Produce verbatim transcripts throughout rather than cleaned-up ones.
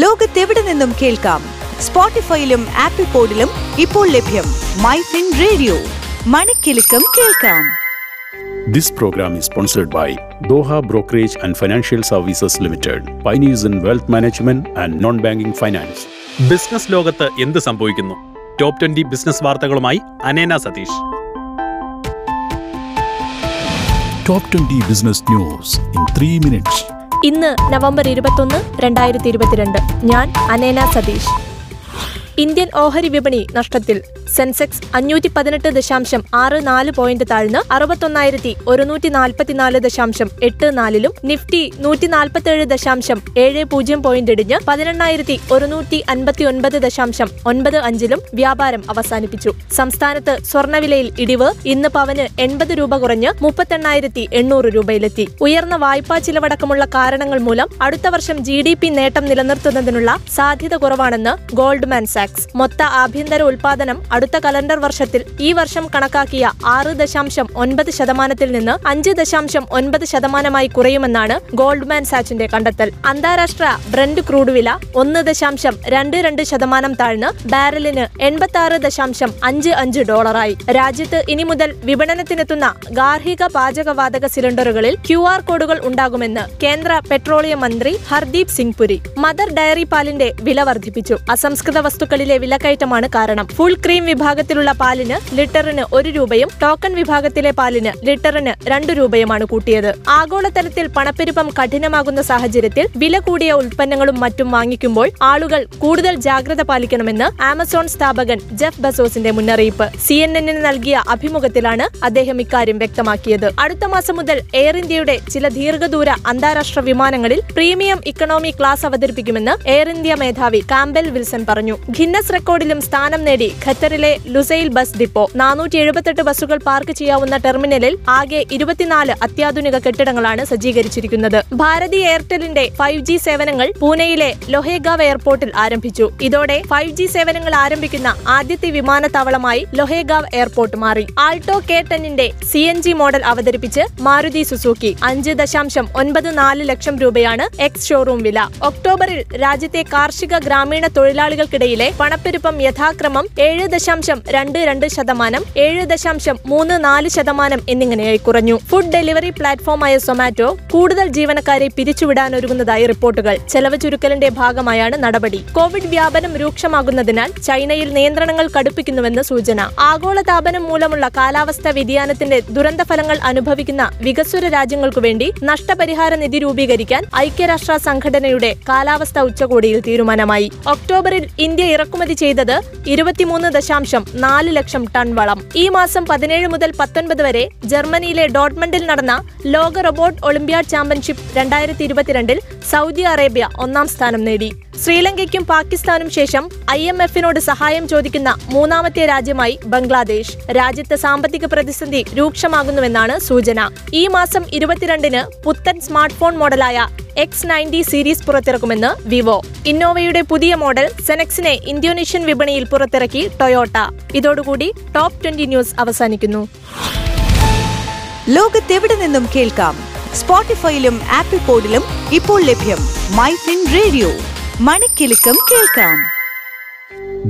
ലോകത്തെവിടെ നിന്നും കേൾക്കാം. സ്പോട്ടിഫൈയിലും ആപ്പിൾ പോഡിലും ഇപ്പോൾ ലഭ്യം. മൈ ഫിൻ റേഡിയോ മണിക്കെലക്കം കേൾക്കാം. This program is sponsored by Doha Brokerage and Financial Services Limited, pioneers in wealth management and non-banking finance. Business ലോകത്ത് എന്ത് സംഭവിക്കുന്നു? ടോപ്പ് ട്വന്റി ബിസിനസ് വാർത്തകളുമായി അനേന Satheesh. Top twenty business news in three minutes. ഇന്ന് November ഇരുപത്തൊന്ന്, രണ്ടായിരത്തി ഇരുപത്തിരണ്ട്. ഞാൻ അനേന സതീഷ്. ഇന്ത്യൻ ഓഹരി വിപണി നഷ്ടത്തിൽ. സെൻസെക്സ് അഞ്ഞൂറ്റി പതിനെട്ട് ദശാംശം ആറ് നാല് പോയിന്റ് താഴ്ന്ന് അറുപത്തൊന്നായിരത്തി ഒരുന്നൂറ്റി നാൽപ്പത്തിനാല് ദശാംശം എട്ട് നാലിലും നിഫ്റ്റി നൂറ്റി നാൽപ്പത്തേഴ് ദശാംശം ഏഴ് പൂജ്യം പോയിന്റ് ഇടിഞ്ഞ് പതിനെണ്ണായിരത്തി ഒരുന്നൂറ്റി അൻപത്തി ഒൻപത് ദശാംശം ഒൻപത് അഞ്ചിലും വ്യാപാരം അവസാനിപ്പിച്ചു. സംസ്ഥാനത്ത് സ്വർണ്ണവിലയിൽ ഇടിവ്. ഇന്ന് പവന് എൺപത് രൂപ കുറഞ്ഞ് മുപ്പത്തെണ്ണായിരത്തി എണ്ണൂറ് രൂപയിലെത്തി. ഉയർന്ന വായ്പാ ചിലവടക്കമുള്ള കാരണങ്ങൾ മൂലം അടുത്ത വർഷം ജി ഡി പി നേട്ടം നിലനിർത്തുന്നതിനുള്ള സാധ്യത കുറവാണെന്ന് ഗോൾഡ്മാൻ സാക്സ്. മൊത്ത ആഭ്യന്തര ഉൽപാദനം അടുത്ത കലണ്ടർ വർഷത്തിൽ ഈ വർഷം കണക്കാക്കിയ ആറ് ദശാംശം ഒൻപത് ശതമാനത്തിൽ നിന്ന് അഞ്ച് ദശാംശം ഒൻപത് ശതമാനമായി കുറയുമെന്നാണ് ഗോൾഡ്മാൻ സാച്ചിന്റെ കണ്ടെത്തൽ. അന്താരാഷ്ട്ര ബ്രന്റ് ക്രൂഡ് വില ഒന്ന് ദശാംശം രണ്ട് രണ്ട് ശതമാനം താഴ്ന്ന് ബാരലിന് എൺപത്തി ആറ് ദശാംശം അഞ്ച് അഞ്ച് ഡോളറായി. രാജ്യത്ത് ഇനി മുതൽ വിപണനത്തിനെത്തുന്ന ഗാർഹിക പാചകവാതക സിലിണ്ടറുകളിൽ ക്യു ആർ കോഡുകൾ ഉണ്ടാകുമെന്ന് കേന്ദ്ര പെട്രോളിയം മന്ത്രി ഹർദീപ് സിംഗ് പുരി. മദർ ഡയറി പാലിന്റെ വില വർദ്ധിപ്പിച്ചു. അസംസ്കൃത വസ്തുക്കളിൽ വിലക്കയറ്റമാണ് കാരണം. ഫുൾ ക്രീം വിഭാഗത്തിലുള്ള പാലിന് ലിറ്ററിന് ഒരു രൂപയും ടോക്കൺ വിഭാഗത്തിലെ പാലിന് ലിറ്ററിന് രണ്ടു രൂപയുമാണ് കൂട്ടിയത്. ആഗോളതലത്തിൽ പണപ്പെരുപ്പം കഠിനമാകുന്ന സാഹചര്യത്തിൽ വില കൂടിയ ഉൽപ്പന്നങ്ങളും മറ്റും വാങ്ങിക്കുമ്പോൾ ആളുകൾ കൂടുതൽ ജാഗ്രത പാലിക്കണമെന്ന് ആമസോൺ സ്ഥാപകൻ ജെഫ് ബെസോസിന്റെ മുന്നറിയിപ്പ്. സി എൻ എന്നിന് നൽകിയ അഭിമുഖത്തിലാണ് അദ്ദേഹം ഇക്കാര്യം വ്യക്തമാക്കിയത്. അടുത്ത മാസം മുതൽ എയർ ഇന്ത്യയുടെ ചില ദീർഘദൂര അന്താരാഷ്ട്ര വിമാനങ്ങളിൽ പ്രീമിയം ഇക്കണോമി ക്ലാസ് അവതരിപ്പിക്കുമെന്ന് എയർ ഇന്ത്യ മേധാവി കാമ്പൽ വിൽസൺ പറഞ്ഞു. ഗിന്നസ് റെക്കോർഡിലും സ്ഥാനം നേടി ഖത്തറിലെ ലുസൈൽ ബസ് ഡിപ്പോ. നാനൂറ്റി എഴുപത്തെട്ട് ബസ്സുകൾ പാർക്ക് ചെയ്യാവുന്ന ടെർമിനലിൽ ആകെ ഇരുപത്തിനാല് അത്യാധുനിക കെട്ടിടങ്ങളാണ് സജ്ജീകരിച്ചിരിക്കുന്നത്. ഭാരതി എയർടെലിന്റെ ഫൈവ് ജി സേവനങ്ങൾ പൂനെയിലെ ലൊഹേഗാവ് എയർപോർട്ടിൽ ആരംഭിച്ചു. ഇതോടെ ഫൈവ് ജി സേവനങ്ങൾ ആരംഭിക്കുന്ന ആദ്യത്തെ വിമാനത്താവളമായി ലൊഹേഗാവ് എയർപോർട്ട് മാറി. ആൾട്ടോ കെ ടെന്നിന്റെ സി എൻ ജി മോഡൽ അവതരിപ്പിച്ച് മാരുതി സുസൂക്കി. അഞ്ച് ദശാംശം ഒൻപത് നാല് ലക്ഷം രൂപയാണ് എക്സ് ഷോറൂം വില. ഒക്ടോബറിൽ രാജ്യത്തെ കാർഷിക ഗ്രാമീണ തൊഴിലാളികൾക്കിടയിലെ പണപ്പെരുപ്പം യഥാക്രമം ഏഴ് ദശാംശം രണ്ട് രണ്ട് ശതമാനം ഏഴ് ദശാംശം മൂന്ന് നാല് ശതമാനം എന്നിങ്ങനെയായി കുറഞ്ഞു. ഫുഡ് ഡെലിവറി പ്ലാറ്റ്ഫോമായ സൊമാറ്റോ കൂടുതൽ ജീവനക്കാരെ പിരിച്ചുവിടാനൊരുങ്ങുന്നതായി റിപ്പോർട്ടുകൾ. ചെലവ് ചുരുക്കലിന്റെ ഭാഗമായാണ് നടപടി. കോവിഡ് വ്യാപനം രൂക്ഷമാകുന്നതിനാൽ ചൈനയിൽ നിയന്ത്രണങ്ങൾ കടുപ്പിക്കുന്നുവെന്ന് സൂചന. ആഗോള താപനം മൂലമുള്ള കാലാവസ്ഥാ വ്യതിയാനത്തിന്റെ ദുരന്തഫലങ്ങൾ അനുഭവിക്കുന്ന വികസ്വര രാജ്യങ്ങൾക്കു വേണ്ടി നഷ്ടപരിഹാര നിധി രൂപീകരിക്കാൻ ഐക്യരാഷ്ട്ര സംഘടനയുടെ കാലാവസ്ഥാ ഉച്ചകോടിയിൽ തീരുമാനമായി. ഒക്ടോബറിൽ ഇന്ത്യ ഇറക്കുമതി ചെയ്തത് ഇരുപത്തിമൂന്ന് ദശാംശം നാല് ലക്ഷം ടൺ വളം. ഈ മാസം പതിനേഴ് മുതൽ പത്തൊൻപത് വരെ ജർമ്മനിയിലെ ഡോർട്ട്മണ്ടിൽ നടന്ന ലോക റോബോട്ട് ഒളിമ്പ്യാഡ് ചാമ്പ്യൻഷിപ്പ് രണ്ടായിരത്തി ഇരുപത്തിരണ്ടിൽ സൗദി അറേബ്യ ഒന്നാം സ്ഥാനം നേടി. ശ്രീലങ്കയ്ക്കും പാകിസ്ഥാനും ശേഷം ഐ എം എഫിനോട് സഹായം ചോദിക്കുന്ന മൂന്നാമത്തെ രാജ്യമായി ബംഗ്ലാദേശ്. രാജ്യത്ത് സാമ്പത്തിക പ്രതിസന്ധി രൂക്ഷമാകുന്നുവെന്നാണ് സൂചന. ഈ മാസം ഇരുപത്തിരണ്ടിന് പുത്തൻ സ്മാർട്ട് ഫോൺ മോഡലായ എക്സ് നയൻറ്റി സീരീസ് പുറത്തിറക്കുമെന്ന് വിവോ. ഇന്നോവയുടെ പുതിയ മോഡൽ സെനക്സിനെ ഇന്തോനേഷ്യൻ വിപണിയിൽ പുറത്തിറക്കി ടൊയോട്ട. ഇതോടുകൂടി ടോപ്പ് ട്വന്റി ന്യൂസ് അവസാനിക്കുന്നു. ലോകത്തെവിടെ നിന്നും കേൾക്കാം. സ്പോട്ടിഫൈയിലും ആപ്പിൾ പോഡിലും ഇപ്പോൾ ലഭ്യം. മൈ ഫിൻ റേഡിയോ മണിക്കെലക്കം കേൾക്കാം.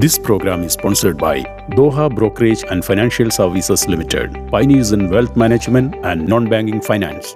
This program is sponsored by Doha Brokerage and Financial Services Limited, pioneers in wealth management and non-banking finance.